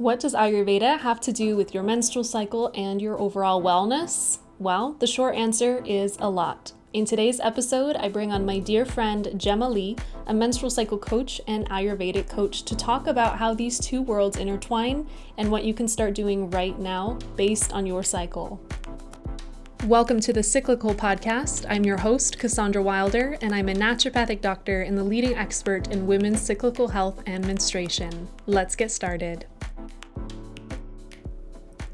what does Ayurveda have to do with your menstrual cycle and your overall wellness? Well, the short answer is a lot. In today's episode, I bring on my dear friend Gemma Lee, a menstrual cycle coach and Ayurvedic coach, to talk about how these two worlds intertwine and what you can start doing right now based on your cycle. Welcome to the Cyclical Podcast. I'm your host, Cassandra Wilder, and I'm a naturopathic doctor and the leading expert in women's cyclical health and menstruation. Let's get started.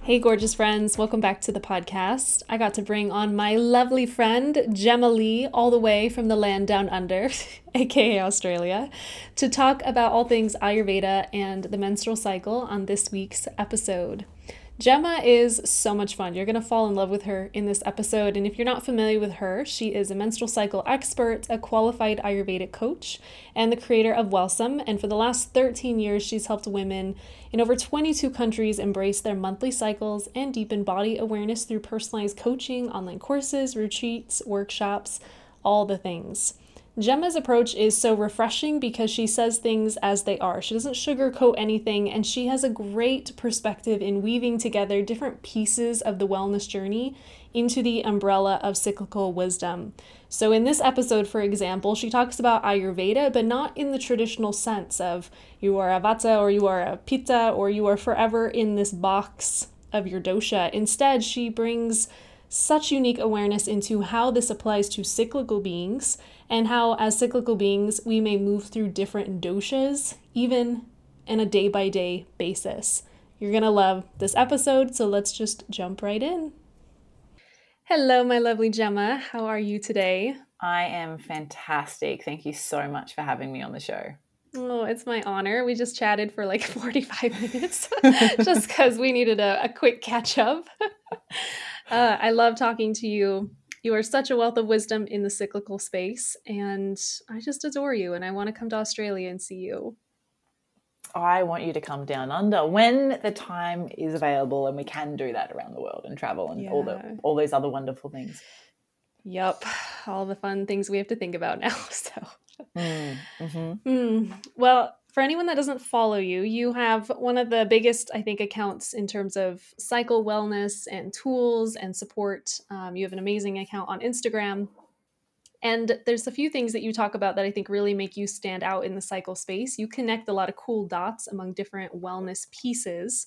Hey, gorgeous friends, welcome back to the podcast. I got to bring on my lovely friend, Gemma Lee, all the way from the land down under, aka Australia, to talk about all things Ayurveda and the menstrual cycle on this week's episode. Gemma is so much fun. You're going to fall in love with her in this episode. And if you're not familiar with her, she is a menstrual cycle expert, a qualified Ayurvedic coach, and the creator of Wellsome. And for the last 13 years, she's helped women in over 22 countries embrace their monthly cycles and deepen body awareness through personalized coaching, online courses, retreats, workshops, all the things. Gemma's approach is so refreshing because she says things as they are. She doesn't sugarcoat anything, and she has a great perspective in weaving together different pieces of the wellness journey into the umbrella of cyclical wisdom. So in this episode, for example, she talks about Ayurveda, but not in the traditional sense of you are a Vata or you are a Pitta or you are forever in this box of your dosha. Instead, she brings such unique awareness into how this applies to cyclical beings and how, as cyclical beings, we may move through different doshas, even on a day-by-day basis. You're going to love this episode, so let's just jump right in. Hello, my lovely Gemma. How are you today? I am fantastic. Thank you so much for having me on the show. Oh, it's my honor. We just chatted for like 45 minutes just because we needed a quick catch-up. I love talking to you. You are such a wealth of wisdom in the cyclical space, and I just adore you, and I want to come to Australia and see you. I want you to come down under when the time is available and we can do that around the world and travel and all those other wonderful things. Yep. All the fun things we have to think about now. So, Well, for anyone that doesn't follow you, you have one of the biggest, I think, accounts in terms of cycle wellness and tools and support. You have an amazing account on Instagram. And there's a few things that you talk about that I think really make you stand out in the cycle space. You connect a lot of cool dots among different wellness pieces.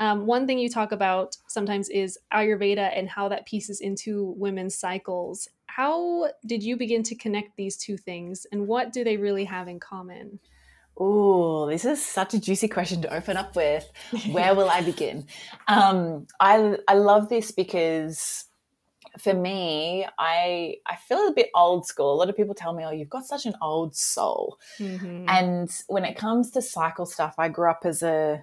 One thing you talk about sometimes is Ayurveda and how that pieces into women's cycles. How did you begin to connect these two things, and what do they really have in common? Oh, this is such a juicy question to open up with. Where will I begin? I love this because for me, I feel a bit old school. A lot of people tell me, oh, you've got such an old soul. Mm-hmm. And when it comes to cycle stuff, I grew up as a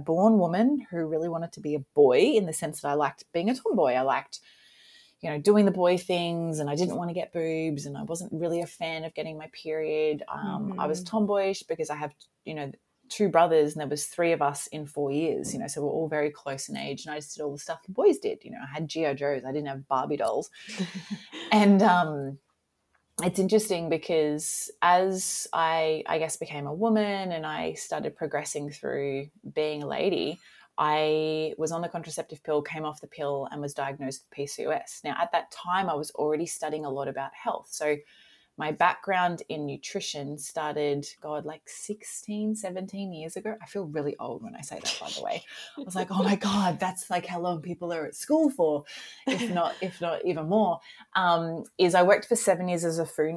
born woman who really wanted to be a boy, in the sense that I liked being a tomboy. I liked, you know, doing the boy things, and I didn't want to get boobs, and I wasn't really a fan of getting my period. I was tomboyish because I have, you know, two brothers, and there was three of us in 4 years, you know, so we're all very close in age, and I just did all the stuff the boys did. You know, I had G.I. Joes. I didn't have Barbie dolls. And it's interesting because as I guess became a woman and I started progressing through being a lady, I was on the contraceptive pill, came off the pill, and was diagnosed with PCOS. Now, at that time, I was already studying a lot about health. So my background in nutrition started, like 16, 17 years ago. I feel really old when I say that, by the way. I was like, oh, my God, that's like how long people are at school for, if not even more, is I worked for 7 years as a food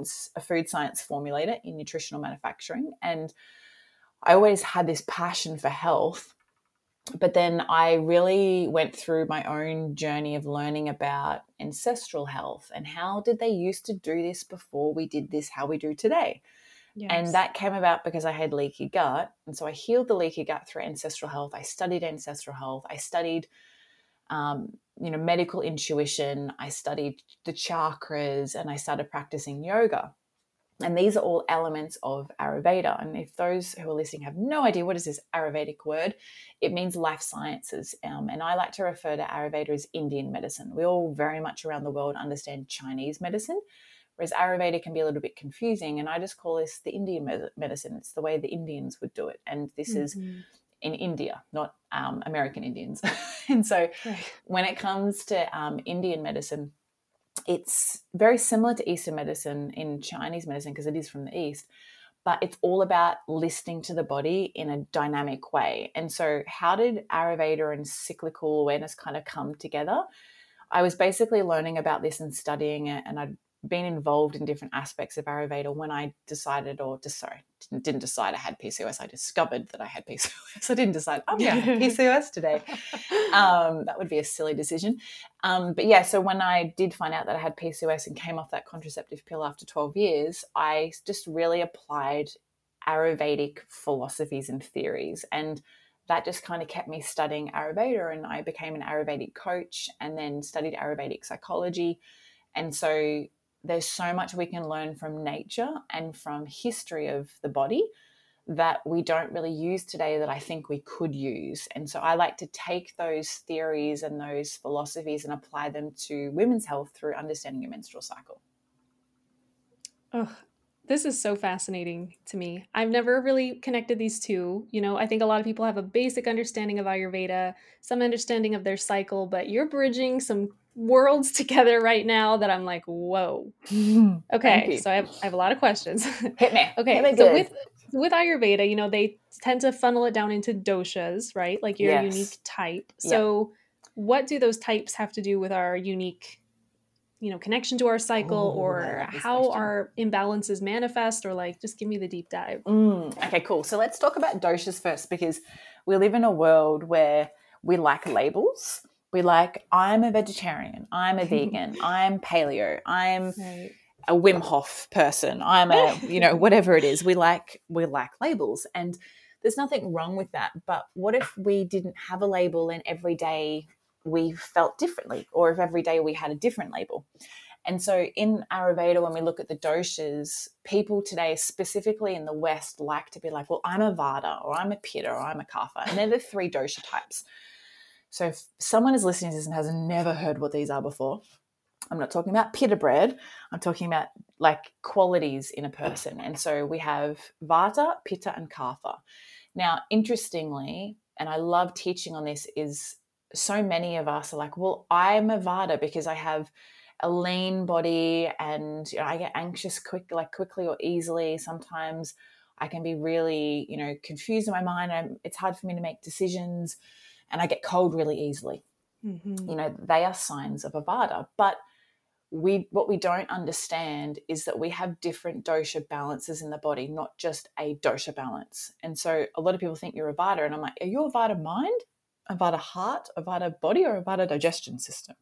science formulator in nutritional manufacturing. And I always had this passion for health. But then I really went through my own journey of learning about ancestral health and how did they used to do this before we did this, how we do today. Yes. And that came about because I had leaky gut. And so I healed the leaky gut through ancestral health. I studied ancestral health. I studied, medical intuition. I studied the chakras, and I started practicing yoga. And these are all elements of Ayurveda. And if those who are listening have no idea what is this Ayurvedic word, it means life sciences. And I like to refer to Ayurveda as Indian medicine. We all very much around the world understand Chinese medicine, whereas Ayurveda can be a little bit confusing. And I just call this the Indian medicine. It's the way the Indians would do it. And this is in India, not American Indians. And so when it comes to Indian medicine, it's very similar to Eastern medicine in Chinese medicine because it is from the East, but it's all about listening to the body in a dynamic way. And so how did Ayurveda and cyclical awareness kind of come together? I was basically learning about this and studying it, and I'd been involved in different aspects of Ayurveda when I decided, or just, sorry, didn't decide I had PCOS. I discovered that I had PCOS. I didn't decide, I'm going to have PCOS today. That would be a silly decision. But yeah, so when I did find out that I had PCOS and came off that contraceptive pill after 12 years, I just really applied Ayurvedic philosophies and theories. And that just kind of kept me studying Ayurveda, and I became an Ayurvedic coach and then studied Ayurvedic psychology. And so there's so much we can learn from nature and from history of the body that we don't really use today that I think we could use. And so I like to take those theories and those philosophies and apply them to women's health through understanding your menstrual cycle. Oh, this is so fascinating to me. I've never really connected these two. You know, I think a lot of people have a basic understanding of Ayurveda, some understanding of their cycle, but you're bridging some worlds together right now that I'm like, whoa. Okay, so I have a lot of questions. Hit me. Okay, so with Ayurveda, you know, they tend to funnel it down into doshas, right? Like your unique type. So what do those types have to do with our unique, you know, connection to our cycle, or how our imbalances manifest, or like, just give me the deep dive. Okay, cool. So let's talk about doshas first, because we live in a world where we like labels. We like, I'm a vegetarian, I'm a vegan, I'm paleo, I'm a Wim Hof person, I'm a, you know, whatever it is. We like labels, and there's nothing wrong with that. But what if we didn't have a label and every day we felt differently, or if every day we had a different label? And so in Ayurveda, when we look at the doshas, people today, specifically in the West, like to be like, well, I'm a Vata, or I'm a Pitta, or I'm a Kapha. And they're the three dosha types. So if someone is listening to this and has never heard what these are before, I'm not talking about pita bread. I'm talking about like qualities in a person. And so we have Vata, Pitta, and Kapha. Now, interestingly, and I love teaching on this, is so many of us are like, well, I'm a Vata because I have a lean body, and you know, I get anxious quickly or easily. Sometimes I can be really, you know, confused in my mind. It's hard for me to make decisions. And I get cold really easily. Mm-hmm. You know, they are signs of a Vata. But what we don't understand is that we have different dosha balances in the body, not just a dosha balance. And so a lot of people think you're a Vata, and I'm like, are you a Vata mind, a Vata heart, a Vata body, or a Vata digestion system?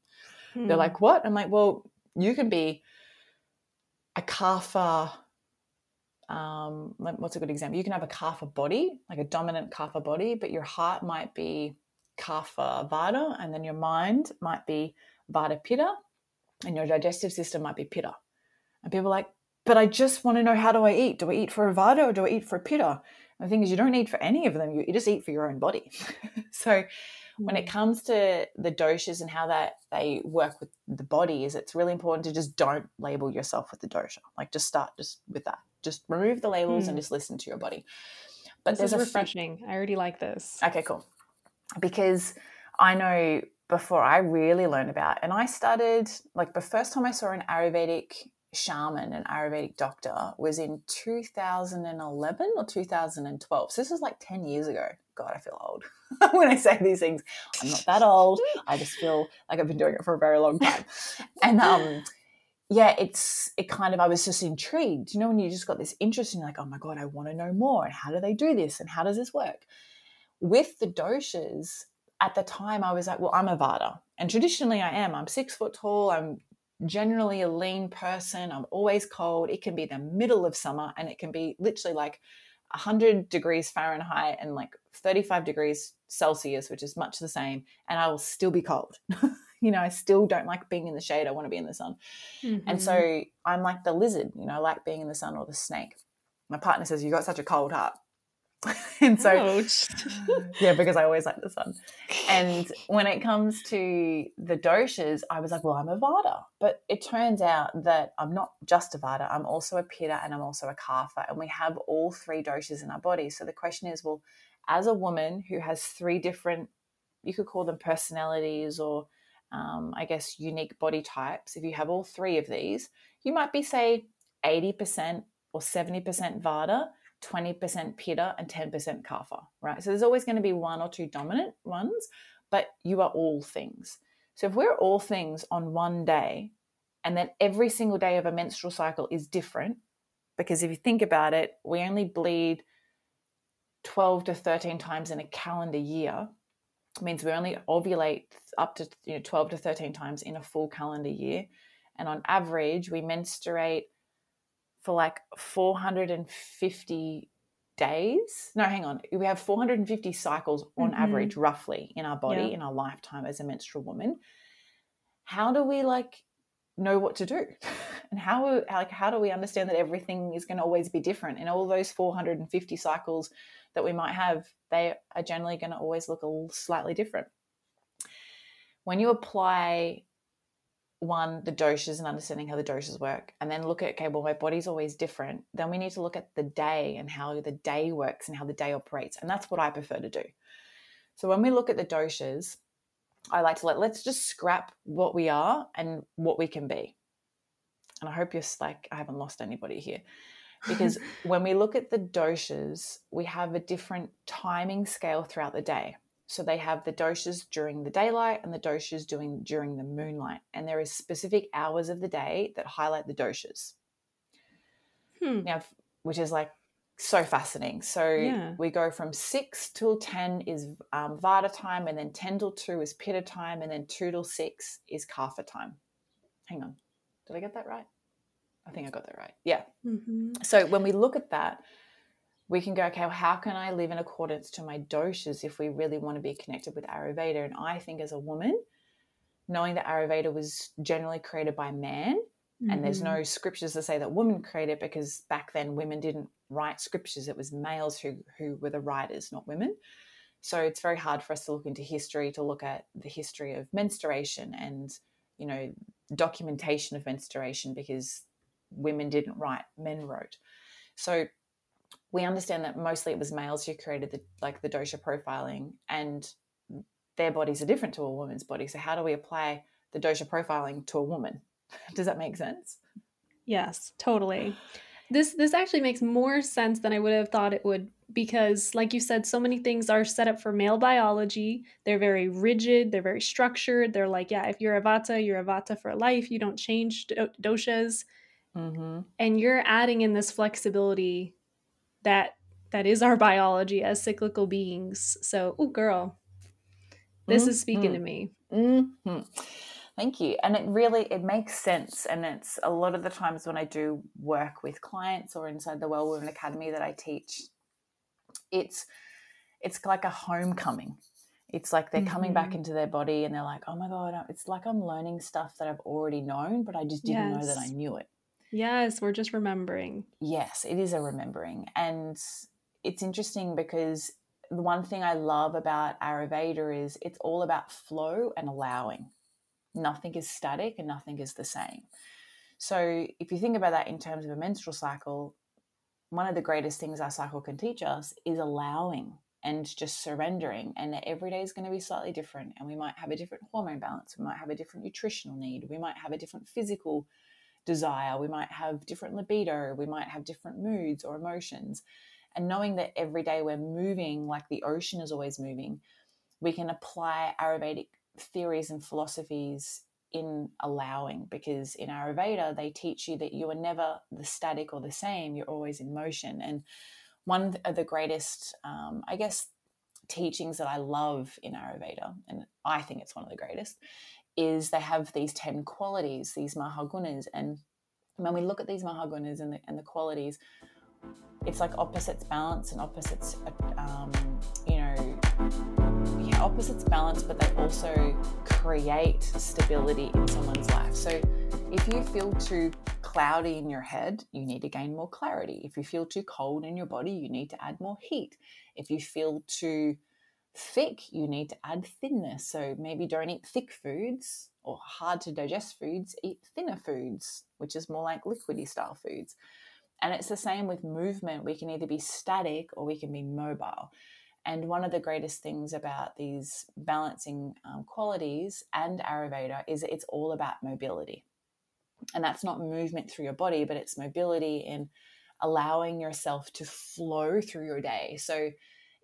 Mm. They're like, what? I'm like, well, you can be a Kapha. What's a good example? You can have a Kapha body, like a dominant Kapha body, but your heart might be Kapha Vata, and then your mind might be Vata Pitta, and your digestive system might be Pitta. And people are like, but I just want to know, how do I eat? Do I eat for a Vata, or do I eat for a Pitta? And the thing is, you don't eat for any of them. You just eat for your own body. So when it comes to the doshas and how that they work with the body, is it's really important to just don't label yourself with the dosha. Like, just start just with that. Just remove the labels and just listen to your body. But this is refreshing. I already like this. Okay, cool. Because I know before I really learned about, and I started, like, the first time I saw an Ayurvedic shaman, an Ayurvedic doctor, was in 2011 or 2012. So this was like 10 years ago. God, I feel old when I say these things. I'm not that old. I just feel like I've been doing it for a very long time. And yeah, it kind of, I was just intrigued, you know, when you just got this interest and you're like, oh my God, I want to know more, and how do they do this, and how does this work? With the doshas, at the time I was like, well, I'm a Vata, and traditionally I am. I'm 6 foot tall. I'm generally a lean person. I'm always cold. It can be the middle of summer and it can be literally like 100 degrees Fahrenheit and like 35 degrees Celsius, which is much the same, and I will still be cold. You know, I still don't like being in the shade. I want to be in the sun. Mm-hmm. And so I'm like the lizard, you know, I like being in the sun, or the snake. My partner says, you got such a cold heart. And so, ouch. Yeah, because I always like the sun. And when it comes to the doshas, I was like, well, I'm a Vata. But it turns out that I'm not just a Vata. I'm also a Pitta, and I'm also a Kapha. And we have all three doshas in our body. So the question is, well, as a woman who has three different, you could call them personalities or I guess unique body types, if you have all three of these, you might be, say, 80% or 70% Vata, 20% Pitta, and 10% Kapha, right? So there's always going to be one or two dominant ones, but you are all things. So if we're all things on one day, and then every single day of a menstrual cycle is different, because if you think about it, we only bleed 12 to 13 times in a calendar year. It means we only ovulate up to 12 to 13 times in a full calendar year. And on average, we menstruate for like 450 days. No, hang on. We have 450 cycles on average, roughly, in our body, in our lifetime as a menstrual woman. How do we know what to do? And how do we understand that everything is going to always be different? And all those 450 cycles that we might have, they are generally going to always look a little slightly different. When you apply the doshas and understanding how the doshas work, and then look at, okay, well, my body's always different, then we need to look at the day and how the day works and how the day operates. And that's what I prefer to do. So when we look at the doshas, I like to let's just scrap what we are and what we can be. And I hope you're I haven't lost anybody here, because when we look at the doshas, we have a different timing scale throughout the day. So they have the doshas during the daylight and the doshas during the moonlight. And there is specific hours of the day that highlight the doshas. Now, which is so fascinating. So we go from 6 till 10 is Vata time, and then 10 till 2 is Pitta time, and then 2 till 6 is Kapha time. Hang on. Did I get that right? I think I got that right. Yeah. Mm-hmm. So when we look at that, we can go, okay, well, how can I live in accordance to my doshas if we really want to be connected with Ayurveda? And I think as a woman, knowing that Ayurveda was generally created by man, and there's no scriptures that say that women create it, because back then women didn't write scriptures. It was males who were the writers, not women. So it's very hard for us to look into history, to look at the history of menstruation and, documentation of menstruation, because women didn't write, men wrote. So we understand that mostly it was males who created the dosha profiling, and their bodies are different to a woman's body. So how do we apply the dosha profiling to a woman? Does that make sense? Yes, totally. This actually makes more sense than I would have thought it would, because like you said, so many things are set up for male biology. They're very rigid. They're very structured. They're if you're a Vata for life. You don't change doshas. Mm-hmm. And you're adding in this flexibility that is our biology as cyclical beings. So, ooh, girl, this is speaking to me. Mm-hmm. Thank you. And it makes sense. And it's a lot of the times when I do work with clients or inside the Well Women Academy that I teach, it's like a homecoming. It's like they're coming back into their body and they're like, oh my God, it's like I'm learning stuff that I've already known, but I just didn't know that I knew it. Yes, we're just remembering. Yes, it is a remembering. And it's interesting because the one thing I love about Ayurveda is it's all about flow and allowing. Nothing is static and nothing is the same. So if you think about that in terms of a menstrual cycle, one of the greatest things our cycle can teach us is allowing and just surrendering, and that every day is going to be slightly different, and we might have a different hormone balance, we might have a different nutritional need, we might have a different physical desire, we might have different libido, we might have different moods or emotions. And knowing that every day we're moving like the ocean is always moving, we can apply Ayurvedic theories and philosophies in allowing, because in Ayurveda they teach you that you are never the static or the same, you're always in motion. And one of the greatest teachings that I love in Ayurveda, and I think it's one of the greatest, is they have these 10 qualities, these Mahagunas. And when we look at these Mahagunas and the qualities, it's like opposites balance, and opposites balance, but they also create stability in someone's life. So if you feel too cloudy in your head, you need to gain more clarity. If you feel too cold in your body, you need to add more heat. If you feel too thick, you need to add thinness. So maybe don't eat thick foods or hard to digest foods, eat thinner foods, which is more like liquidy style foods. And it's the same with movement. We can either be static or we can be mobile. And one of the greatest things about these balancing qualities and Ayurveda is it's all about mobility. And that's not movement through your body, but it's mobility in allowing yourself to flow through your day. So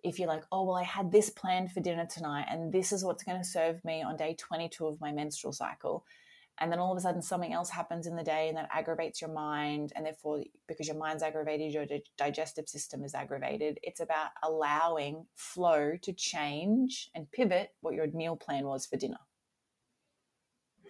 if you're like, oh, well, I had this planned for dinner tonight and this is what's going to serve me on day 22 of my menstrual cycle, and then all of a sudden something else happens in the day and that aggravates your mind, and therefore because your mind's aggravated, your digestive system is aggravated. It's about allowing flow to change and pivot what your meal plan was for dinner.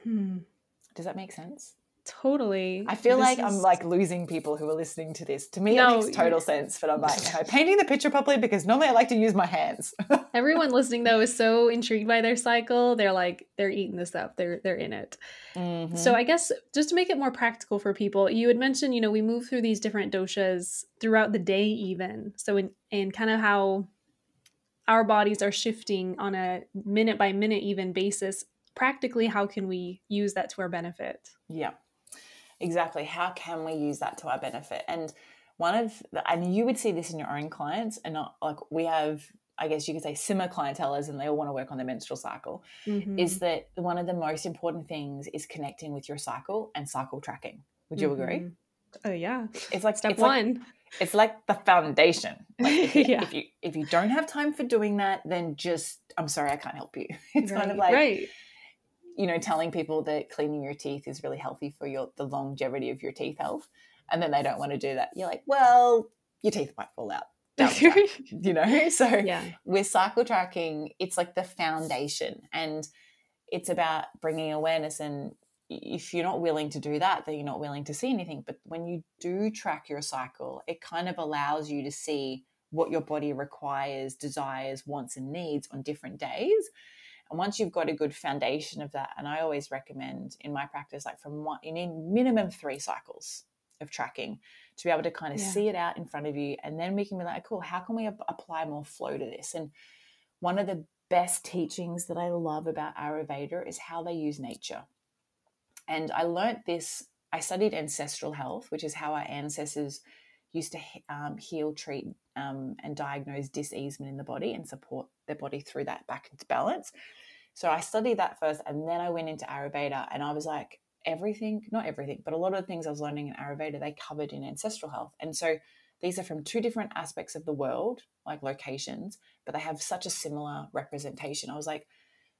Does that make sense? Totally. I feel like I'm like losing people who are listening to this. To me, it makes total sense, but I'm like, am I painting the picture properly? Because normally I like to use my hands. Everyone listening though is so intrigued by their cycle. They're like, they're eating this up. They're in it. Mm-hmm. So I guess just to make it more practical for people, you had mentioned, you know, we move through these different doshas throughout the day even. So and kind of how our bodies are shifting on a minute by minute even basis. Practically, how can we use that to our benefit? Yeah. Exactly. How can we use that to our benefit? And and you would see this in your own clients, and not like we have, I guess you could say, similar clientele, and they all want to work on their menstrual cycle, mm-hmm. is that one of the most important things is connecting with your cycle and cycle tracking. Would you mm-hmm. agree? Oh yeah. It's like step one. It's like the foundation. Like if you don't have time for doing that, then just, I'm sorry, I can't help you. It's kind of like, you know, telling people that cleaning your teeth is really healthy for the longevity of your teeth health, and then they don't want to do that. You're like, well, your teeth might fall out. You know? So with cycle tracking, it's like the foundation, and it's about bringing awareness. And if you're not willing to do that, then you're not willing to see anything. But when you do track your cycle, it kind of allows you to see what your body requires, desires, wants, and needs on different days. And once you've got a good foundation of that, and I always recommend in my practice, like you need minimum 3 cycles of tracking to be able to kind of see it out in front of you. And then we can be like, cool, how can we apply more flow to this? And one of the best teachings that I love about Ayurveda is how they use nature. And I learnt this, I studied ancestral health, which is how our ancestors used to heal, treat, and diagnose diseasement in the body and support their body through that back into balance. So I studied that first, and then I went into Ayurveda, and I was like, not everything, but a lot of the things I was learning in Ayurveda, they covered in ancestral health. And so these are from 2 different aspects of the world, like locations, but they have such a similar representation. I was like,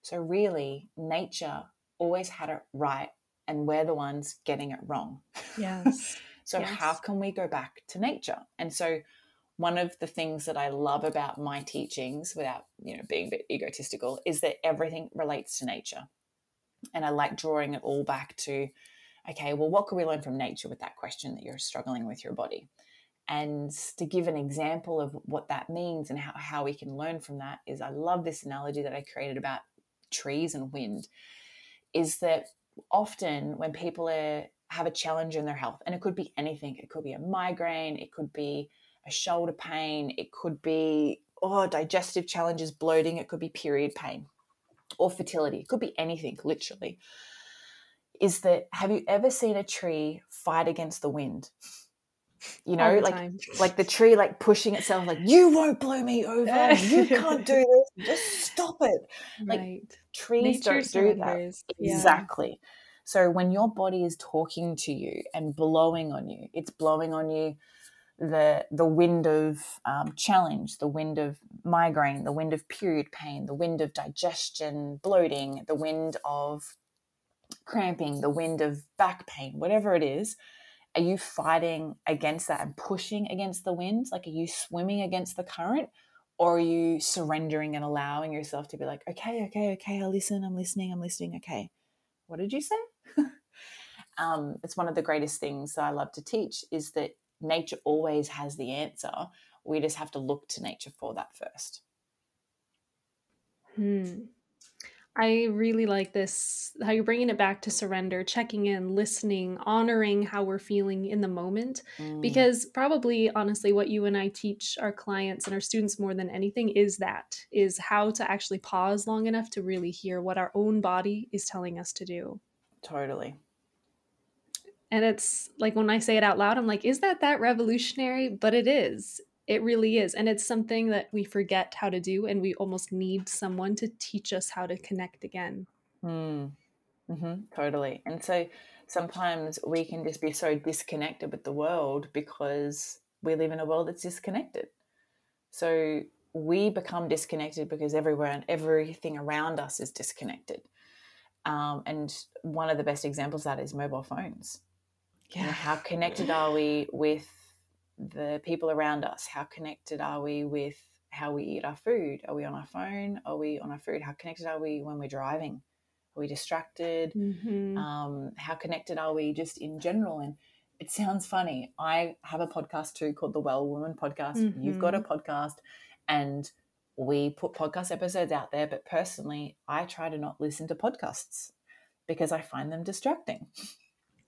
so really nature always had it right, and we're the ones getting it wrong. Yes. So how can we go back to nature? And so one of the things that I love about my teachings, without, you know, being a bit egotistical, is that everything relates to nature. And I like drawing it all back to, okay, well, what can we learn from nature with that question that you're struggling with your body? And to give an example of what that means and how we can learn from that is, I love this analogy that I created about trees and wind, is that often when people have a challenge in their health, and it could be anything, it could be a migraine, it could be a shoulder pain, it could be digestive challenges, bloating, it could be period pain or fertility, it could be anything literally, is that have you ever seen a tree fight against the wind? You know, like the tree like pushing itself, like, you won't blow me over, you can't do this, just stop it. Like trees don't do that. Yeah. Exactly. So when your body is talking to you and blowing on you, it's blowing on you the wind of challenge, the wind of migraine, the wind of period pain, the wind of digestion, bloating, the wind of cramping, the wind of back pain, whatever it is. Are you fighting against that and pushing against the wind? Like, are you swimming against the current, or are you surrendering and allowing yourself to be like, okay, I'll listen, I'm listening, okay. What did you say? It's one of the greatest things that I love to teach, is that nature always has the answer. We just have to look to nature for that first. I really like this, how you're bringing it back to surrender, checking in, listening, honoring how we're feeling in the moment, because probably honestly what you and I teach our clients and our students more than anything is how to actually pause long enough to really hear what our own body is telling us to do. Totally. And it's like, when I say it out loud, I'm like, is that revolutionary? But it is. It really is. And it's something that we forget how to do, and we almost need someone to teach us how to connect again. Totally. And so sometimes we can just be so disconnected with the world because we live in a world that's disconnected. So we become disconnected because everywhere and everything around us is disconnected. And one of the best examples of that is mobile phones. Yeah. You know, how connected are we with the people around us? How connected are we with how we eat our food? Are we on our phone? Are we on our food? How connected are we when we're driving? Are we distracted? How connected are we just in general? And it sounds funny. I have a podcast too called the Well Woman Podcast. You've got a podcast, and we put podcast episodes out there. But personally, I try to not listen to podcasts because I find them distracting.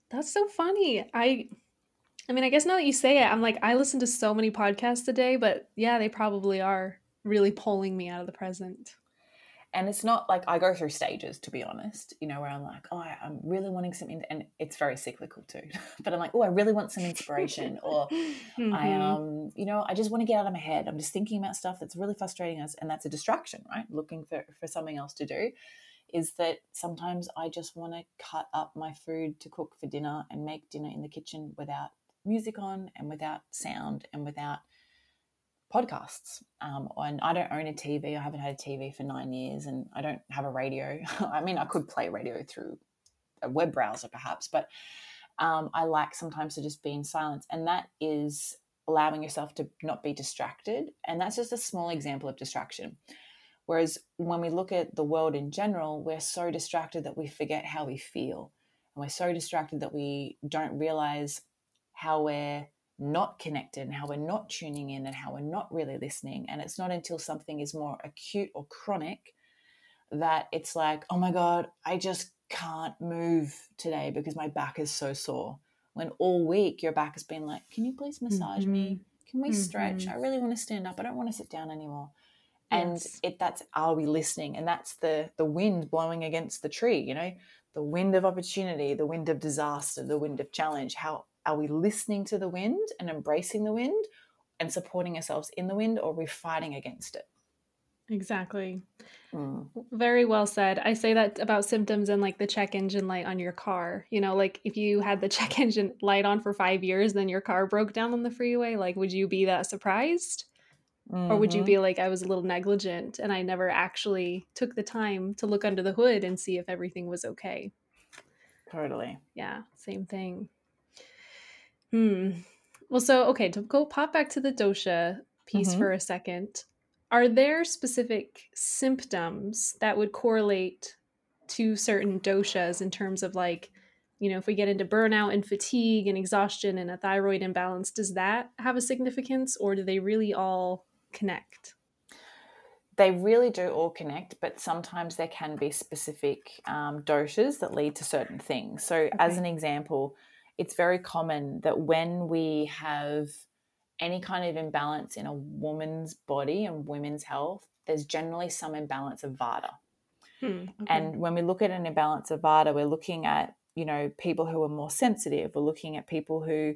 That's so funny. I mean, I guess now that you say it, I'm like, I listen to so many podcasts a day, but yeah, they probably are really pulling me out of the present. And it's not like I go through stages, to be honest, you know, where I'm like, oh, I'm really wanting something. And it's very cyclical too. But I'm like, oh, I really want some inspiration. Or I just want to get out of my head. I'm just thinking about stuff that's really frustrating us. And that's a distraction, right? Looking for something else to do. Is that sometimes I just want to cut up my food to cook for dinner and make dinner in the kitchen without music on and without sound and without podcasts. And I don't own a TV. I haven't had a TV for 9 years, and I don't have a radio. I mean, I could play radio through a web browser perhaps, but I like sometimes to just be in silence. And that is allowing yourself to not be distracted. And that's just a small example of distraction. Whereas when we look at the world in general, we're so distracted that we forget how we feel. And we're so distracted that we don't realize how we're not connected and how we're not tuning in and how we're not really listening. And it's not until something is more acute or chronic that it's like, oh my God, I just can't move today because my back is so sore. When all week your back has been like, can you please massage me? Can we stretch? I really want to stand up. I don't want to sit down anymore. Yes. And that's, are we listening? And that's the wind blowing against the tree, you know, the wind of opportunity, the wind of disaster, the wind of challenge. How are we listening to the wind and embracing the wind and supporting ourselves in the wind, or are we fighting against it? Exactly. Very well said. I say that about symptoms and like the check engine light on your car. You know, like if you had the check engine light on for 5 years, then your car broke down on the freeway, like would you be that surprised? Or would you be like, I was a little negligent and I never actually took the time to look under the hood and see if everything was okay? Totally. Yeah, same thing. Well, so, okay, to go pop back to the dosha piece for a second, are there specific symptoms that would correlate to certain doshas in terms of like, you know, if we get into burnout and fatigue and exhaustion and a thyroid imbalance, does that have a significance, or do they really all connect? They really do all connect, but sometimes there can be specific doshas that lead to certain things. So as an example, it's very common that when we have any kind of imbalance in a woman's body and women's health, there's generally some imbalance of vata. And when we look at an imbalance of vata, we're looking at, you know, people who are more sensitive. We're looking at people who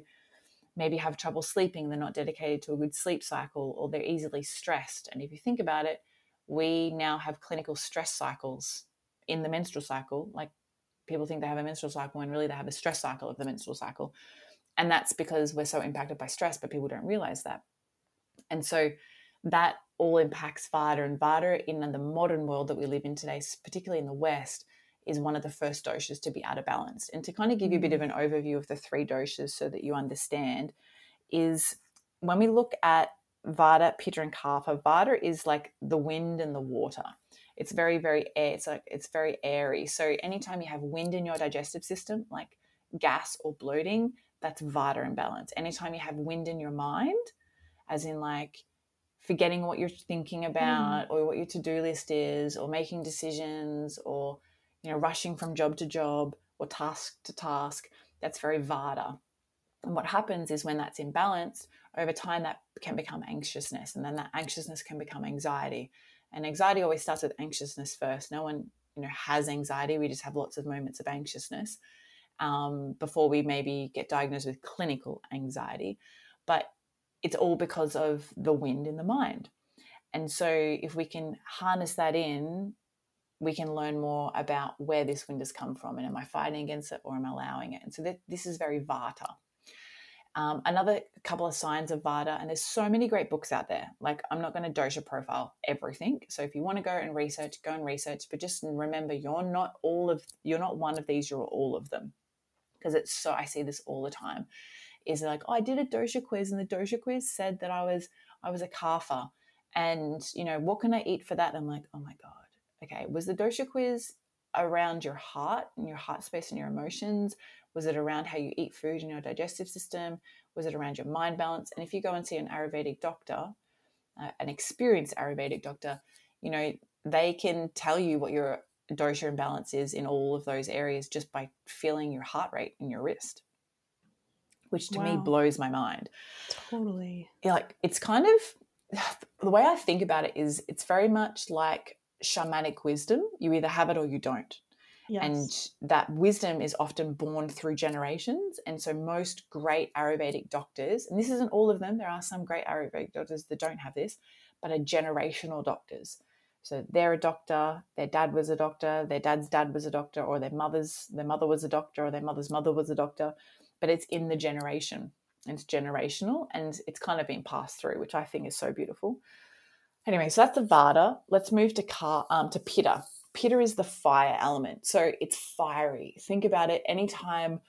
maybe have trouble sleeping. They're not dedicated to a good sleep cycle, or they're easily stressed. And if you think about it, we now have clinical stress cycles in the menstrual cycle. Like, people think they have a menstrual cycle when really they have a stress cycle of the menstrual cycle. And that's because we're so impacted by stress, but people don't realize that. And so that all impacts vata, and vata in the modern world that we live in today, particularly in the West, is one of the first doshas to be out of balance. And to kind of give you a bit of an overview of the three doshas so that you understand, is when we look at vata, pitta and kapha, vata is like the wind and the water. It's very, very air. It's very airy. So anytime you have wind in your digestive system, like gas or bloating, that's vata imbalance. Anytime you have wind in your mind, as in like forgetting what you're thinking about or what your to-do list is, or making decisions, or, you know, rushing from job to job or task to task, that's very vata. And what happens is when that's imbalanced, over time that can become anxiousness, and then that anxiousness can become anxiety. And anxiety always starts with anxiousness first. No one, you know, has anxiety. We just have lots of moments of anxiousness before we maybe get diagnosed with clinical anxiety. But it's all because of the wind in the mind. And so if we can harness that in, we can learn more about where this wind has come from, and am I fighting against it or am I allowing it? And so this is very Vata. Another couple of signs of Vata, and there's so many great books out there. Like, I'm not going to dosha profile everything. So if you want to go and research, but just remember you're not one of these, you're all of them. Because it's so, I see this all the time, is like, oh, I did a dosha quiz and the dosha quiz said that I was a kapha, and what can I eat for that? And I'm like, oh my God. Okay, was the dosha quiz around your heart and your heart space and your emotions? Was it around how you eat food and your digestive system? Was it around your mind balance? And if you go and see an Ayurvedic doctor, an experienced Ayurvedic doctor, they can tell you what your dosha imbalance is in all of those areas just by feeling your heart rate in your wrist, which to me blows my mind. Totally. Like, it's kind of, the way I think about it is it's very much like shamanic wisdom. You either have it or you don't. Yes. And that wisdom is often born through generations. And so most great Ayurvedic doctors, and this isn't all of them, there are some great Ayurvedic doctors that don't have this, but are generational doctors. So they're a doctor, their dad was a doctor, their dad's dad was a doctor, or their mother was a doctor, or their mother's mother was a doctor, but it's in the generation. It's generational, and it's kind of been passed through, which I think is so beautiful. Anyway, so that's the Vata. Let's move to Pitta. Pitta is the fire element. So it's fiery. Think about it. Anytime,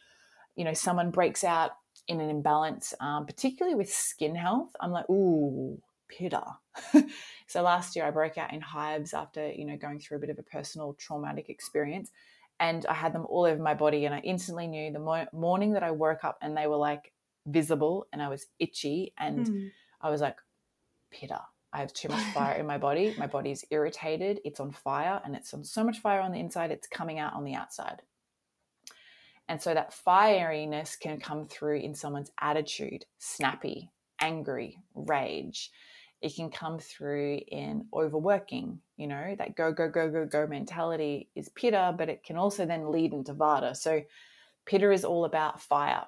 someone breaks out in an imbalance, particularly with skin health, I'm like, ooh, Pitta. So last year I broke out in hives after, going through a bit of a personal traumatic experience, and I had them all over my body, and I instantly knew the morning that I woke up and they were like visible and I was itchy, and I was like, Pitta. I have too much fire in my body. My body's irritated. It's on fire, and it's on so much fire on the inside, it's coming out on the outside. And so that fieriness can come through in someone's attitude, snappy, angry, rage. It can come through in overworking, that go, go, go, go, go mentality is Pitta, but it can also then lead into Vata. So Pitta is all about fire.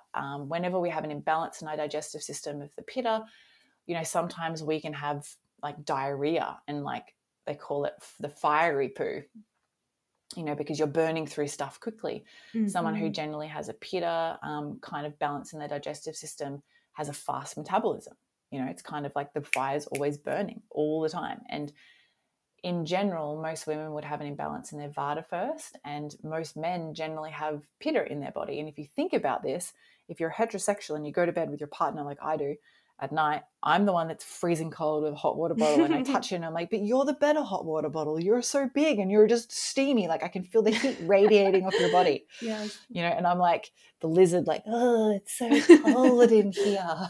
Whenever we have an imbalance in our digestive system of the Pitta, sometimes we can have like diarrhea, and like they call it the fiery poo, because you're burning through stuff quickly. Mm-hmm. Someone who generally has a Pitta kind of balance in their digestive system has a fast metabolism. It's kind of like the fire's always burning all the time. And in general, most women would have an imbalance in their Vata first, and most men generally have Pitta in their body. And if you think about this, if you're heterosexual and you go to bed with your partner like I do, at night, I'm the one that's freezing cold with a hot water bottle, and I touch you and I'm like, but you're the better hot water bottle. You're so big and you're just steamy. Like, I can feel the heat radiating off your body. Yes. And I'm like the lizard, like, oh, it's so cold in here.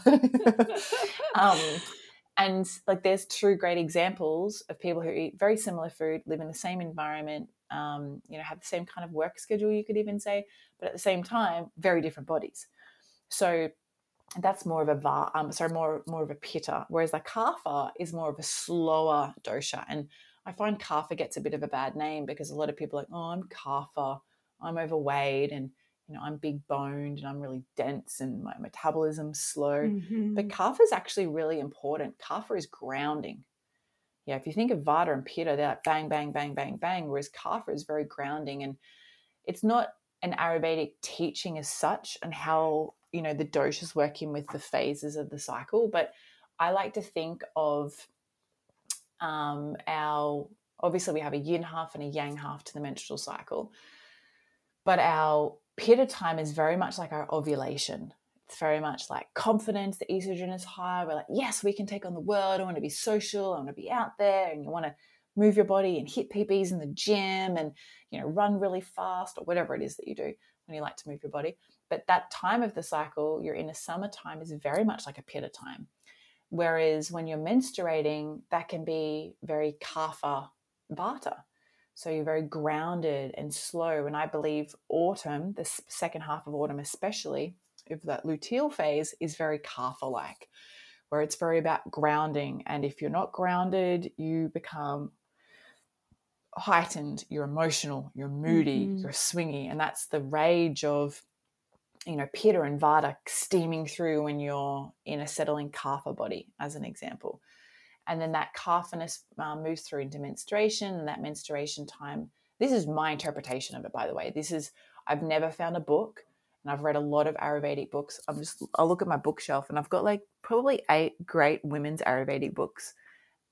And like, there's two great examples of people who eat very similar food, live in the same environment, have the same kind of work schedule, you could even say, but at the same time, very different bodies. So that's more of a more of a Pitta, whereas a Kapha is more of a slower dosha. And I find Kapha gets a bit of a bad name because a lot of people are like, oh, I'm Kapha, I'm overweight, and I'm big boned, and I'm really dense, and my metabolism's slow. Mm-hmm. But Kapha is actually really important. Kapha is grounding. Yeah, if you think of Vata and Pitta, they're like bang, bang, bang, bang, bang. Whereas Kapha is very grounding, and it's not an Ayurvedic teaching as such, and how the doshas working with the phases of the cycle. But I like to think of obviously we have a yin half and a yang half to the menstrual cycle, but our Pitta time is very much like our ovulation. It's very much like confidence. The estrogen is high. We're like, yes, we can take on the world. I want to be social. I want to be out there. And you want to move your body and hit PBs in the gym and, run really fast or whatever it is that you do when you like to move your body. But that time of the cycle, your inner summertime, is very much like a Pitta time. Whereas when you're menstruating, that can be very Kapha Vata. So you're very grounded and slow. And I believe autumn, the second half of autumn especially, if that luteal phase, is very Kapha-like, where it's very about grounding. And if you're not grounded, you become heightened, you're emotional, you're moody, you're swingy. And that's the rage of you know, pitta and vata steaming through when you're in a settling kapha body, as an example. And then that kapha-ness moves through into menstruation, and that menstruation time, this is my interpretation of it, by the way. This is, I've never found a book, and I've read a lot of Ayurvedic books. I'll look at my bookshelf, and I've got like probably 8 great women's Ayurvedic books,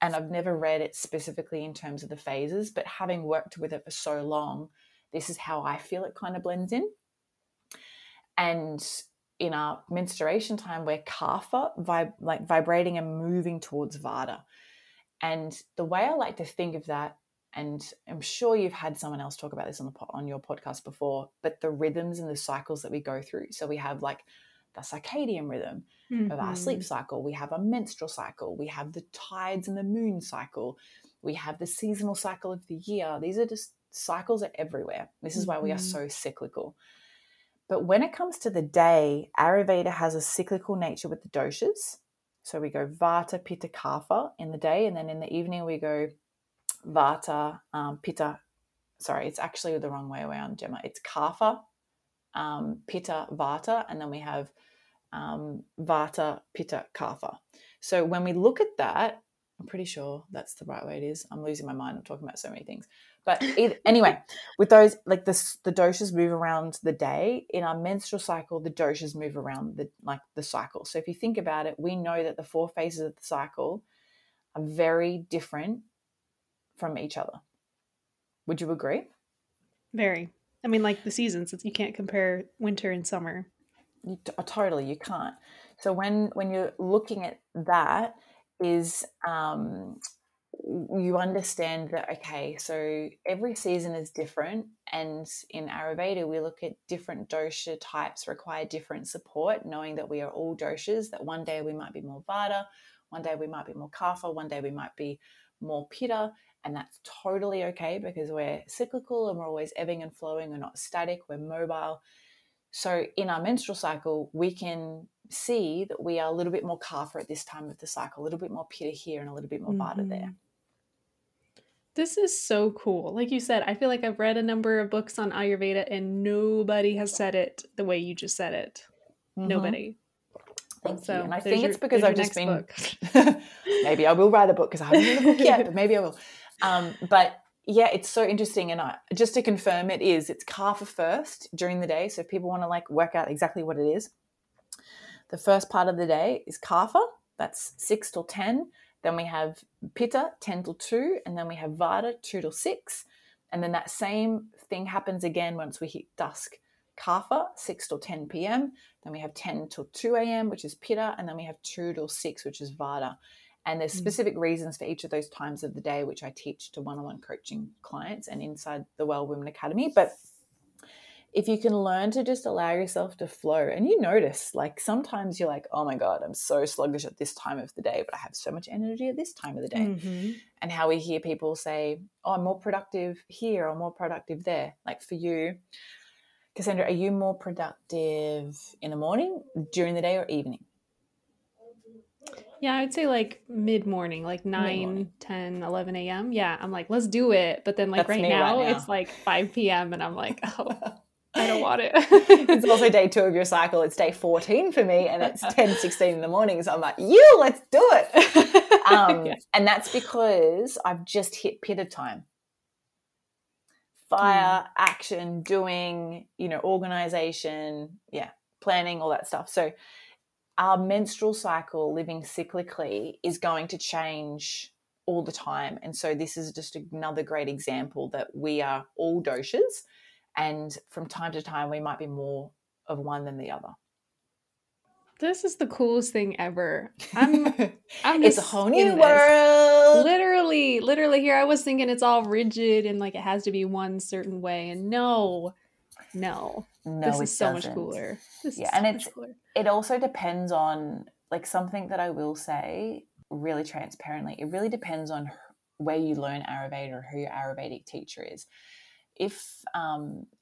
and I've never read it specifically in terms of the phases, but having worked with it for so long, this is how I feel it kind of blends in. And in our menstruation time, we're kapha, vibrating and moving towards vata. And the way I like to think of that, and I'm sure you've had someone else talk about this on your podcast before, but the rhythms and the cycles that we go through. So we have like the circadian rhythm of our sleep cycle. We have a menstrual cycle. We have the tides and the moon cycle. We have the seasonal cycle of the year. These are just cycles are everywhere. This is why we are so cyclical. But when it comes to the day, Ayurveda has a cyclical nature with the doshas. So we go vata, pitta, kapha in the day, and then in the evening we go vata, pitta. Sorry, it's actually the wrong way around, Gemma. It's kapha, pitta, vata, and then we have vata, pitta, kapha. So when we look at that, I'm pretty sure that's the right way it is. I'm losing my mind. I'm talking about so many things. But anyway, with those, like the doshas move around the day. In our menstrual cycle, the doshas move around the cycle. So if you think about it, we know that the 4 phases of the cycle are very different from each other. Would you agree? Very. I mean, like the seasons, you can't compare winter and summer. Totally, you can't. So when you're looking at that is you understand that, okay, so every season is different, and in Ayurveda we look at different dosha types require different support, knowing that we are all doshas, that one day we might be more vata, one day we might be more kapha, one day we might be more pitta, and that's totally okay because we're cyclical and we're always ebbing and flowing. We're not static, we're mobile. So in our menstrual cycle, we can see that we are a little bit more kapha at this time of the cycle, a little bit more pitta here and a little bit more vata there. This is so cool. Like you said, I feel like I've read a number of books on Ayurveda and nobody has said it the way you just said it. Mm-hmm. Nobody. Thank you. And I think it's because I've just been, maybe I will write a book because I haven't written a book yet, but maybe I will. But yeah, it's so interesting. And just to confirm, it's kapha first during the day. So if people want to like work out exactly what it is, the first part of the day is kapha. That's 6 till 10. Then we have pitta, 10 till 2. And then we have vata, 2 till 6. And then that same thing happens again once we hit dusk. Kapha, 6 till 10 p.m. Then we have 10 till 2 a.m., which is pitta. And then we have 2 till 6, which is vata. And there's specific reasons for each of those times of the day, which I teach to one-on-one coaching clients and inside the Well Women Academy. But if you can learn to just allow yourself to flow, and you notice, like sometimes you're like, oh my God, I'm so sluggish at this time of the day, but I have so much energy at this time of the day. Mm-hmm. And how we hear people say, oh, I'm more productive here or more productive there. Like for you, Cassandra, are you more productive in the morning, during the day, or evening? Yeah, I would say like mid-morning, like 9, mid-morning. 10, 11 a.m. Yeah, I'm like, let's do it. But then like right now, it's like 5 p.m. and I'm like, oh, I don't want it. It's also day 2 of your cycle. It's day 14 for me and it's 10:16 in the morning. So I'm like, let's do it. Yeah. And that's because I've just hit pitta time. Fire, action, doing, organization, planning, all that stuff. So our menstrual cycle, living cyclically, is going to change all the time. And so this is just another great example that we are all doshas, and from time to time we might be more of one than the other. This is the coolest thing ever. I'm it's a whole new world. Literally here I was thinking it's all rigid and like it has to be one certain way, and no, this is so much cooler. It also depends on, like, something that I will say really transparently. It really depends on where you learn Ayurveda or who your Ayurvedic teacher is. If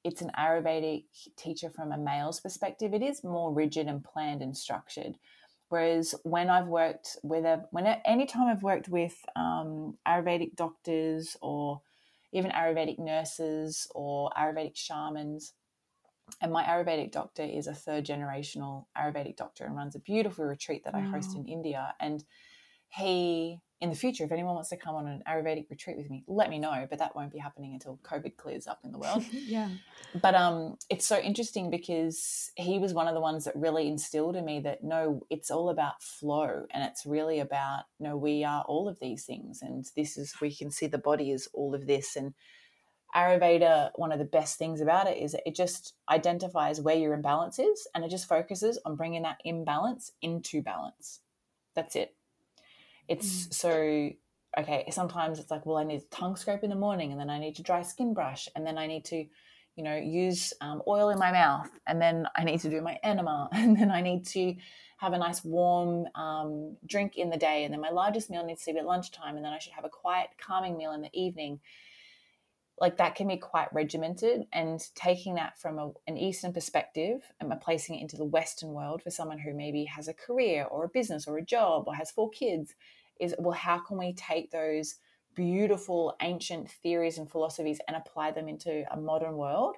it's an Ayurvedic teacher from a male's perspective, it is more rigid and planned and structured. Whereas when I've worked with anytime I've worked with Ayurvedic doctors or even Ayurvedic nurses or Ayurvedic shamans, And my Ayurvedic doctor is a third generational Ayurvedic doctor and runs a beautiful retreat that I host in India. And he, in the future, if anyone wants to come on an Ayurvedic retreat with me, let me know, but that won't be happening until COVID clears up in the world. Yeah. But it's so interesting because he was one of the ones that really instilled in me that, no, it's all about flow, and it's really about, no, we are all of these things, and this is, we can see the body as all of this. And Ayurveda, one of the best things about it is it just identifies where your imbalance is, and it just focuses on bringing that imbalance into balance. That's it. It's so, okay, sometimes it's like, well, I need a tongue scrape in the morning, and then I need to dry skin brush, and then I need to, you know, use oil in my mouth, and then I need to do my enema, and then I need to have a nice warm drink in the day, and then my largest meal needs to be at lunchtime, and then I should have a quiet, calming meal in the evening. Like, that can be quite regimented, and taking that from an Eastern perspective and placing it into the Western world for someone who maybe has a career or a business or a job or has 4 kids is, well, how can we take those beautiful ancient theories and philosophies and apply them into a modern world?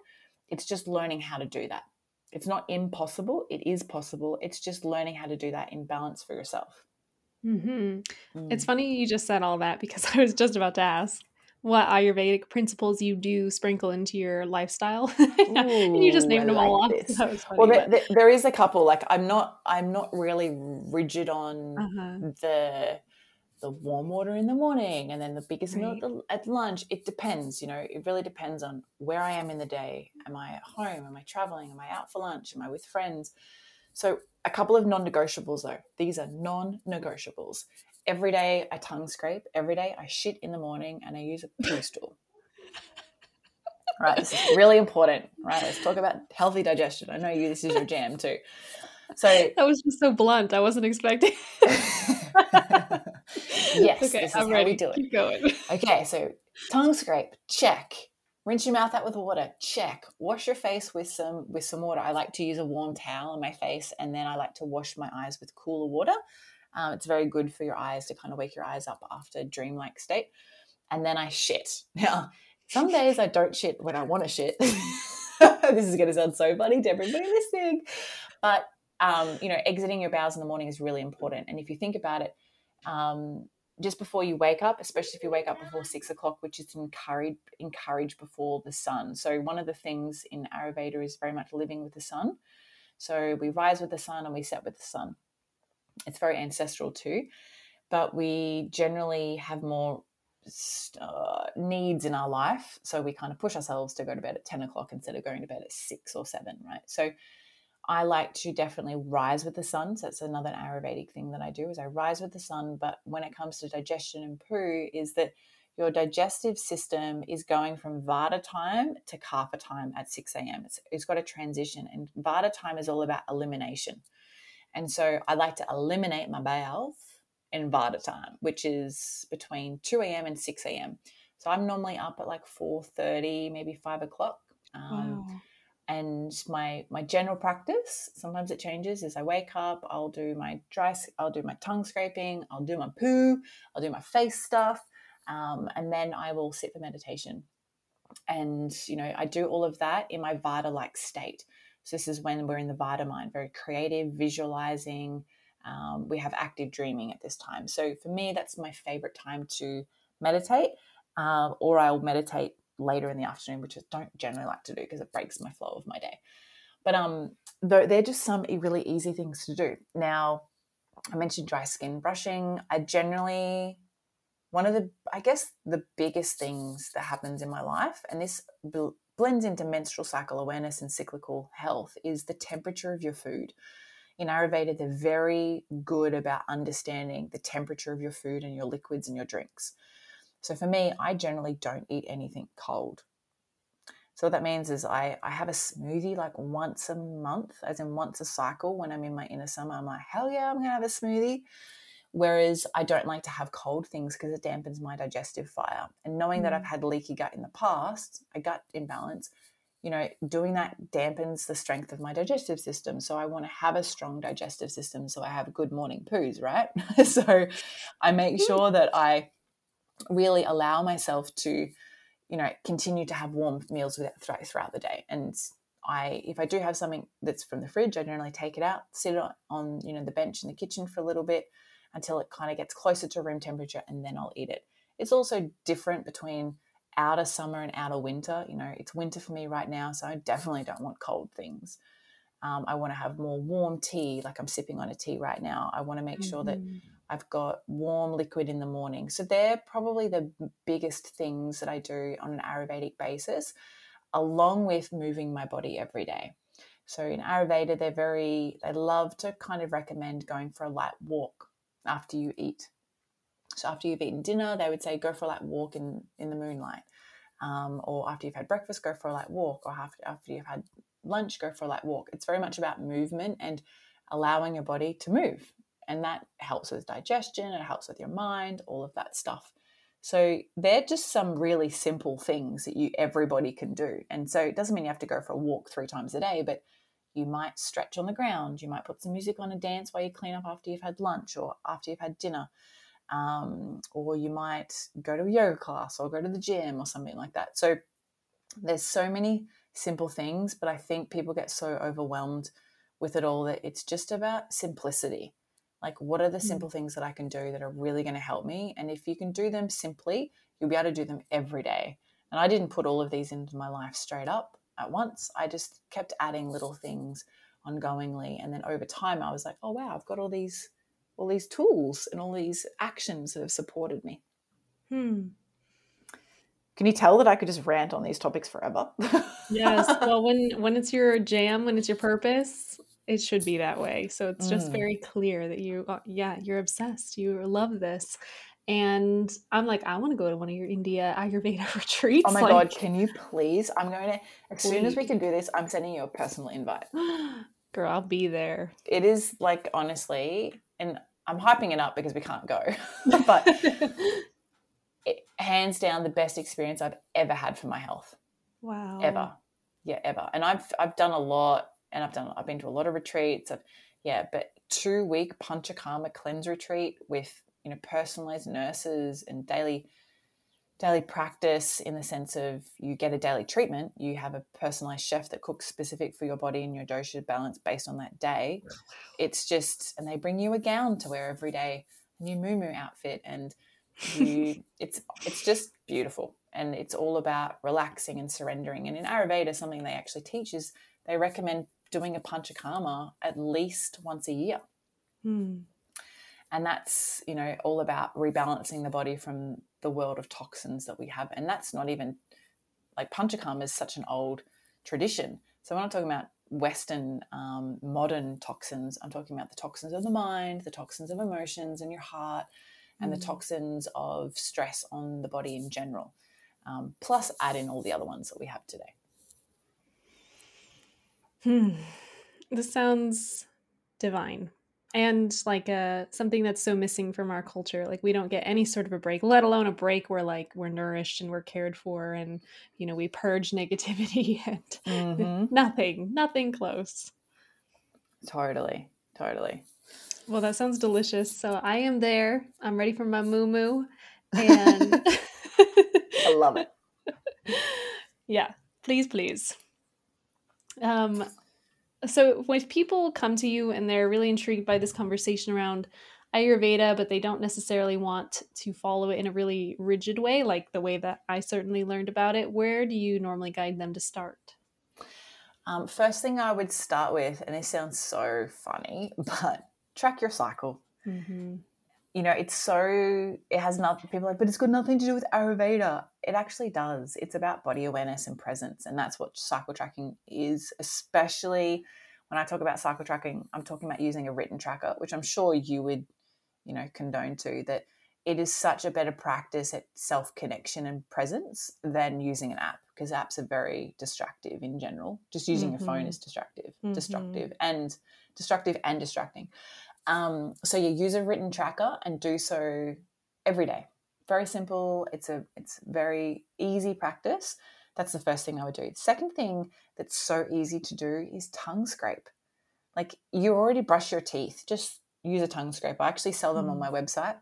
It's just learning how to do that. It's not impossible. It is possible. It's just learning how to do that in balance for yourself. Mm-hmm. Mm. It's funny you just said all that, because I was just about to ask what Ayurvedic principles you do sprinkle into your lifestyle. And you just named them all off. Well, there is a couple. Like, I'm not really rigid on the warm water in the morning and then the biggest meal at lunch. It depends, you know, it really depends on where I am in the day. Am I at home? Am I traveling? Am I out for lunch? Am I with friends? So a couple of non-negotiables though. These are non-negotiables. Every day I tongue scrape. Every day I shit in the morning and I use a poo stool. All right, this is really important. All right, let's talk about healthy digestion. I know you. This is your jam too. So that was just so blunt. I wasn't expecting. Yes, okay, this is I'm how ready. We do it. Keep going. Okay, so tongue scrape, check. Rinse your mouth out with water, check. Wash your face with some water. I like to use a warm towel on my face, and then I like to wash my eyes with cooler water. It's very good for your eyes to kind of wake your eyes up after a dreamlike state. And then I shit. Now, some days I don't shit when I want to shit. This is going to sound so funny to everybody listening. But, you know, exiting your bowels in the morning is really important. And if you think about it, just before you wake up, especially if you wake up before 6 o'clock, which is encouraged before the sun. So one of the things in Ayurveda is very much living with the sun. So we rise with the sun and we set with the sun. It's very ancestral too, but we generally have more needs in our life. So we kind of push ourselves to go to bed at 10 o'clock instead of going to bed at 6 or 7, right? So I like to definitely rise with the sun. So that's another Ayurvedic thing that I do is I rise with the sun. But when it comes to digestion and poo is that your digestive system is going from Vata time to Kapha time at 6 a.m. It's got a transition, and Vata time is all about elimination. And so I like to eliminate my bowels in Vata time, which is between 2 a.m. and 6 a.m. So I'm normally up at like 4:30, maybe 5 o'clock. Wow. And my general practice, sometimes it changes, is I wake up, I'll do my tongue scraping, I'll do my poo, I'll do my face stuff, and then I will sit for meditation. And, you know, I do all of that in my Vata-like state. So this is when we're in the Vata mind, very creative, visualizing. We have active dreaming at this time. So for me, that's my favorite time to meditate, or I'll meditate later in the afternoon, which I don't generally like to do because it breaks my flow of my day. But they're just some really easy things to do. Now, I mentioned dry skin brushing. The biggest things that happens in my life, and this blends into menstrual cycle awareness and cyclical health, is the temperature of your food. In Ayurveda, they're very good about understanding the temperature of your food and your liquids and your drinks. So for me, I generally don't eat anything cold. So what that means is I have a smoothie like once a month, as in once a cycle. When I'm in my inner summer, I'm like, hell yeah, I'm going to have a smoothie. Whereas I don't like to have cold things because it dampens my digestive fire. And knowing that I've had leaky gut in the past, a gut imbalance, you know, doing that dampens the strength of my digestive system. So I want to have a strong digestive system so I have good morning poos, right? So I make sure that I really allow myself to, you know, continue to have warm meals throughout the day. And if I do have something that's from the fridge, I generally take it out, sit it on the bench in the kitchen for a little bit until it kind of gets closer to room temperature, and then I'll eat it. It's also different between outer summer and outer winter. It's winter for me right now, so I definitely don't want cold things. I want to have more warm tea, like I'm sipping on a tea right now. I want to make sure that I've got warm liquid in the morning. So they're probably the biggest things that I do on an Ayurvedic basis, along with moving my body every day. So in Ayurveda, they love to kind of recommend going for a light walk after you eat. So after you've eaten dinner, they would say go for a light walk in the moonlight, or after you've had breakfast, go for a light walk, or after you've had lunch, go for a light walk. It's very much about movement and allowing your body to move, and that helps with digestion, it helps with your mind, all of that stuff. So they're just some really simple things that everybody can do. And so it doesn't mean you have to go for a walk 3 times a day, but you might stretch on the ground, you might put some music on and dance while you clean up after you've had lunch or after you've had dinner, or you might go to a yoga class or go to the gym or something like that. So there's so many simple things, but I think people get so overwhelmed with it all that it's just about simplicity. Like, what are the simple things that I can do that are really going to help me? And if you can do them simply, you'll be able to do them every day. And I didn't put all of these into my life straight up at once. I just kept adding little things ongoingly, and then over time I was like, oh wow, I've got all these tools and all these actions that have supported me. Can you tell that I could just rant on these topics forever? Yes. Well, when it's your jam, when it's your purpose, it should be that way. So it's just very clear that you're obsessed. You love this. And I'm like, I want to go to one of your India Ayurveda retreats. Oh my God, can you please? I'm going to, as soon as we can do this, I'm sending you a personal invite. Girl, I'll be there. It is like, honestly, and I'm hyping it up because we can't go, but hands down the best experience I've ever had for my health. Wow. Ever. Yeah, ever. And I've done a lot. And I've been to a lot of retreats. But 2-week Panchakarma cleanse retreat with, personalized nurses and daily practice, in the sense of you get a daily treatment, you have a personalized chef that cooks specific for your body and your dosha balance based on that day. Wow. It's just, and they bring you a gown to wear every day, a new muumuu outfit, and you, it's just beautiful. And it's all about relaxing and surrendering. And in Ayurveda, something they actually teach is they recommend doing a Panchakarma at least once a year. And that's, all about rebalancing the body from the world of toxins that we have. And that's not even, like, Panchakarma is such an old tradition. So we're not talking about Western modern toxins. I'm talking about the toxins of the mind, the toxins of emotions and your heart, and the toxins of stress on the body in general, plus add in all the other ones that we have today. This sounds divine, and like something that's so missing from our culture. Like, we don't get any sort of a break, let alone a break where we're nourished and we're cared for, and we purge negativity and nothing close. Totally. Well, that sounds delicious. So I am there. I'm ready for my muumuu, and I love it. Yeah, please. So when people come to you and they're really intrigued by this conversation around Ayurveda, but they don't necessarily want to follow it in a really rigid way, like the way that I certainly learned about it, where do you normally guide them to start? First thing I would start with, and this sounds so funny, but track your cycle. People are like, but it's got nothing to do with Ayurveda. It actually does. It's about body awareness and presence. And that's what cycle tracking is. Especially when I talk about cycle tracking, I'm talking about using a written tracker, which I'm sure you would, condone to, that it is such a better practice at self-connection and presence than using an app, because apps are very distractive in general. Just using your phone is destructive and distracting. So you use a written tracker and do so every day. Very simple. It's very easy practice. That's the first thing I would do. The second thing that's so easy to do is tongue scrape. Like, you already brush your teeth. Just use a tongue scraper. I actually sell them on my website.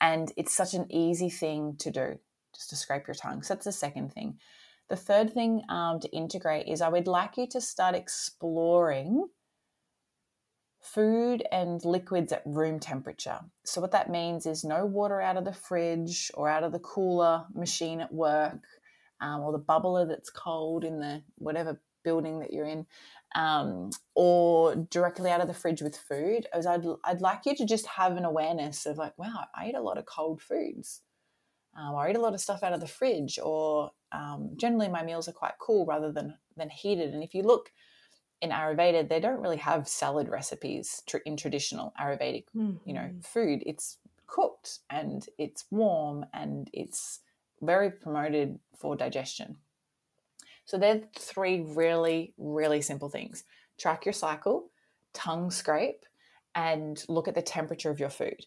And it's such an easy thing to do, just to scrape your tongue. So that's the second thing. The third thing to integrate is I would like you to start exploring food and liquids at room temperature. So what that means is no water out of the fridge or out of the cooler machine at work, or the bubbler that's cold in the whatever building that you're in, or directly out of the fridge with food. As I'd like you to just have an awareness of like, wow, I eat a lot of cold foods. I eat a lot of stuff out of the fridge, or generally my meals are quite cool rather than heated. And if you look in Ayurveda, they don't really have salad recipes in traditional Ayurvedic, food. It's cooked and it's warm and it's very promoted for digestion. So they're three really, really simple things. Track your cycle, tongue scrape, and look at the temperature of your food.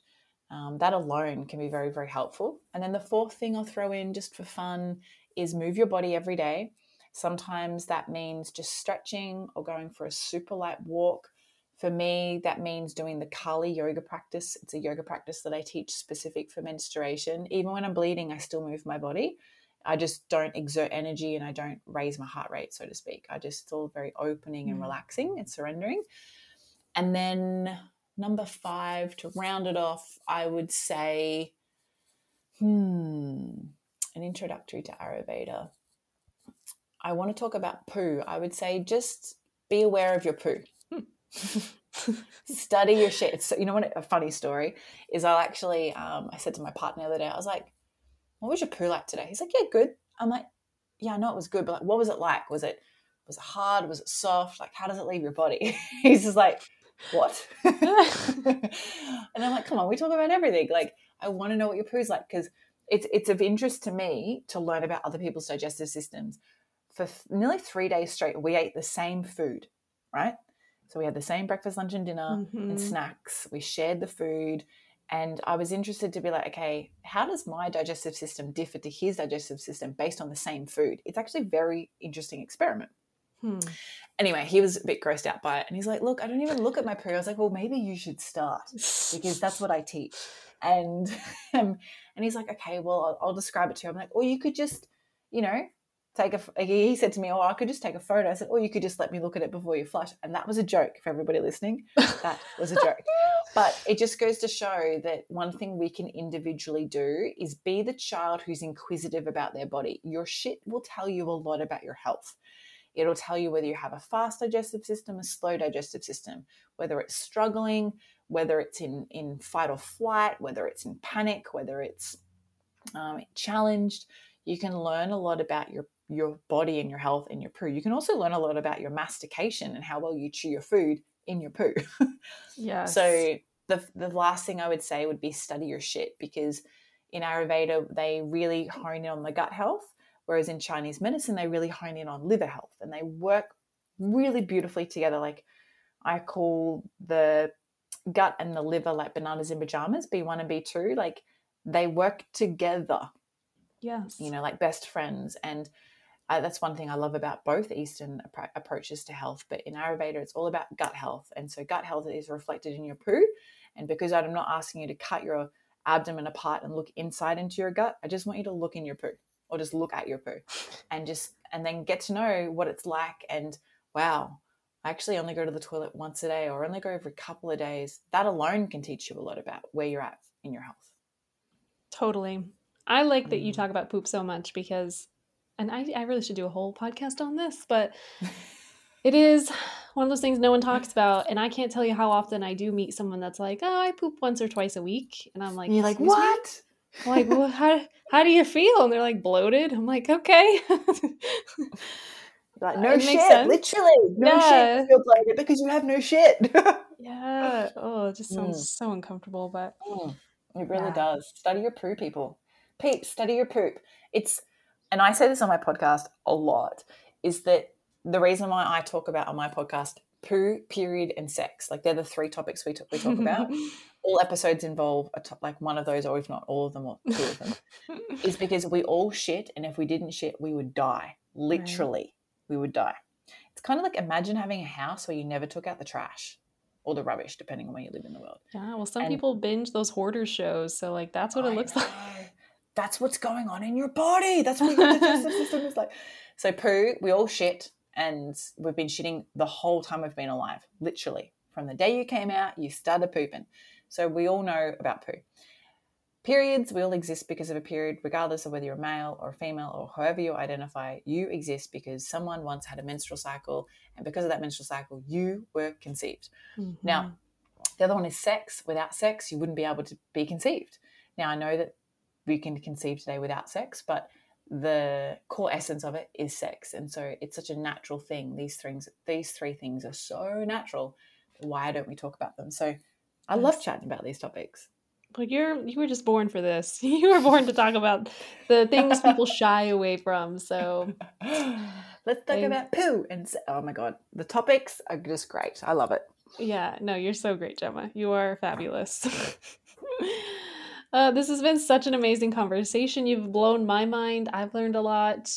That alone can be very, very helpful. And then the fourth thing I'll throw in just for fun is move your body every day. Sometimes that means just stretching or going for a super light walk. For me, that means doing the Kali yoga practice. It's a yoga practice that I teach specific for menstruation. Even when I'm bleeding, I still move my body. I just don't exert energy and I don't raise my heart rate, so to speak. I just feel very opening and relaxing and surrendering. And then number 5, to round it off, I would say, an introductory to Ayurveda. I want to talk about poo. I would say just be aware of your poo. Study your shit. So, you know what? A funny story is I said to my partner the other day, I was like, what was your poo like today? He's like, yeah, good. I'm like, yeah, I know it was good, but like, what was it like? Was it hard? Was it soft? Like, how does it leave your body? He's just like, what? And I'm like, come on, we talk about everything. Like, I want to know what your poo's like, because it's of interest to me to learn about other people's digestive systems. For nearly 3 days straight, we ate the same food, right? So we had the same breakfast, lunch and dinner and snacks. We shared the food, and I was interested to be like, okay, how does my digestive system differ to his digestive system based on the same food? It's actually a very interesting experiment. Anyway, he was a bit grossed out by it, and he's like, look, I don't even look at my poo. I was like, well, maybe you should start, because that's what I teach. And he's like, okay, well, I'll describe it to you. I'm like, or you could just, he said to me, oh, I could just take a photo. I said, oh, you could just let me look at it before you flush. And that was a joke for everybody listening. That was a joke. But it just goes to show that one thing we can individually do is be the child who's inquisitive about their body. Your shit will tell you a lot about your health. It'll tell you whether you have a fast digestive system, a slow digestive system, whether it's struggling, whether it's in fight or flight, whether it's in panic, whether it's challenged. You can learn a lot about your body and your health in your poo. You can also learn a lot about your mastication and how well you chew your food in your poo. Yeah. So the last thing I would say would be study your shit, because in Ayurveda, they really hone in on the gut health. Whereas in Chinese medicine, they really hone in on liver health, and they work really beautifully together. Like, I call the gut and the liver like bananas in pajamas, B1 and B2. Like, they work together. Yes. Like best friends. And that's one thing I love about both Eastern approaches to health. But in Ayurveda, it's all about gut health. And so gut health is reflected in your poo. And because I'm not asking you to cut your abdomen apart and look inside into your gut, I just want you to look in your poo. Or just look at your poo and then get to know what it's like. And wow, I actually only go to the toilet once a day, or only go every couple of days. That alone can teach you a lot about where you're at in your health. Totally. I like that you talk about poop so much, because, and I really should do a whole podcast on this, but it is one of those things no one talks about. And I can't tell you how often I do meet someone that's like, oh, I poop once or twice a week. And I'm like, and you're like, what? Me? I'm like, well, how do you feel? And they're like, bloated. I'm like, okay. Like, no shit, literally. No shit, feel bloated because you have no shit. Yeah. Oh, it just sounds so uncomfortable, but it really does. Study your poo, people. Peeps, study your poop. It's, and I say this on my podcast a lot, is that the reason why I talk about on my podcast poo, period, and sex. Like, they're the three topics we talk about. All episodes involve like one of those, or if not all of them, or two of them. Is because we all shit, and if we didn't shit, we would die. Literally, we would die. It's kind of like, imagine having a house where you never took out the trash or the rubbish, depending on where you live in the world. Yeah, well, some people binge those hoarder shows, so like that's what it looks like. That's what's going on in your body. That's what your digestive system is like. So poo, we all shit, and we've been shitting the whole time we've been alive, literally. From the day you came out, you started pooping. So we all know about poo. Periods, we all exist because of a period, regardless of whether you're male or female or however you identify, you exist because someone once had a menstrual cycle, and because of that menstrual cycle, you were conceived. Mm-hmm. Now, the other one is sex. Without sex, you wouldn't be able to be conceived. Now, I know that we can conceive today without sex, but the core essence of it is sex. And so it's such a natural thing. These three things are so natural. Why don't we talk about them? So I love chatting about these topics. Well, you were just born for this. You were born to talk about the things people shy away from. So let's talk about poo. And oh my God, the topics are just great. I love it. Yeah, no, you're so great, Gemma. You are fabulous. This has been such an amazing conversation. You've blown my mind. I've learned a lot.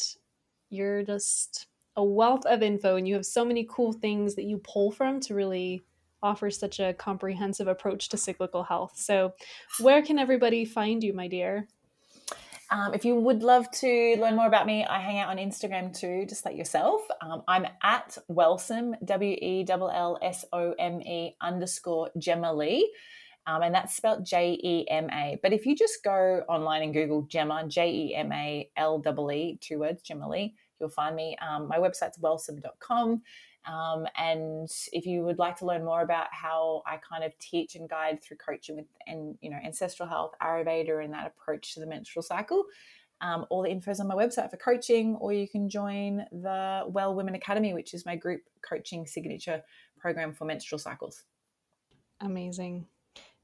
You're just a wealth of info, and you have so many cool things that you pull from to really offer such a comprehensive approach to cyclical health. So where can everybody find you, my dear? If you would love to learn more about me, I hang out on Instagram too, just like yourself. I'm at Wellsome, WELLSOME_Gemma Lee. And that's spelled Jema. But if you just go online and Google Gemma, Jema, two words, Gemma Lee, you'll find me. My website's wellsome.com. And if you would like to learn more about how I kind of teach and guide through coaching with, and you know, ancestral health, Ayurveda, and that approach to the menstrual cycle, all the info is on my website for coaching, or you can join the Well Women Academy, which is my group coaching signature program for menstrual cycles. Amazing.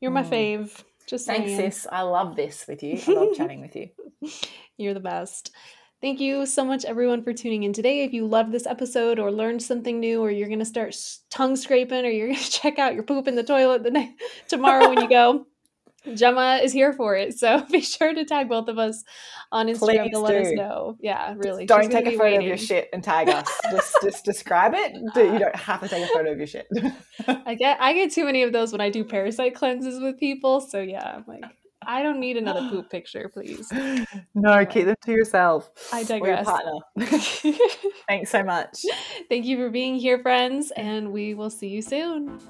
You're my fave. Just saying. Thanks, sis. I love this with you. I love chatting with you. You're the best. Thank you so much, everyone, for tuning in today. If you loved this episode or learned something new, or you're going to start tongue scraping, or you're going to check out your poop in the toilet tomorrow when you go, Gemma is here for it. So be sure to tag both of us on Instagram to let us know. Yeah, really. Just don't take a photo of your shit and tag us. Just describe it. You don't have to take a photo of your shit. I get too many of those when I do parasite cleanses with people. So yeah, I'm like, I don't need another poop picture, please. No, keep them to yourself. I digress. Or your partner. Thanks so much. Thank you for being here, friends, and we will see you soon.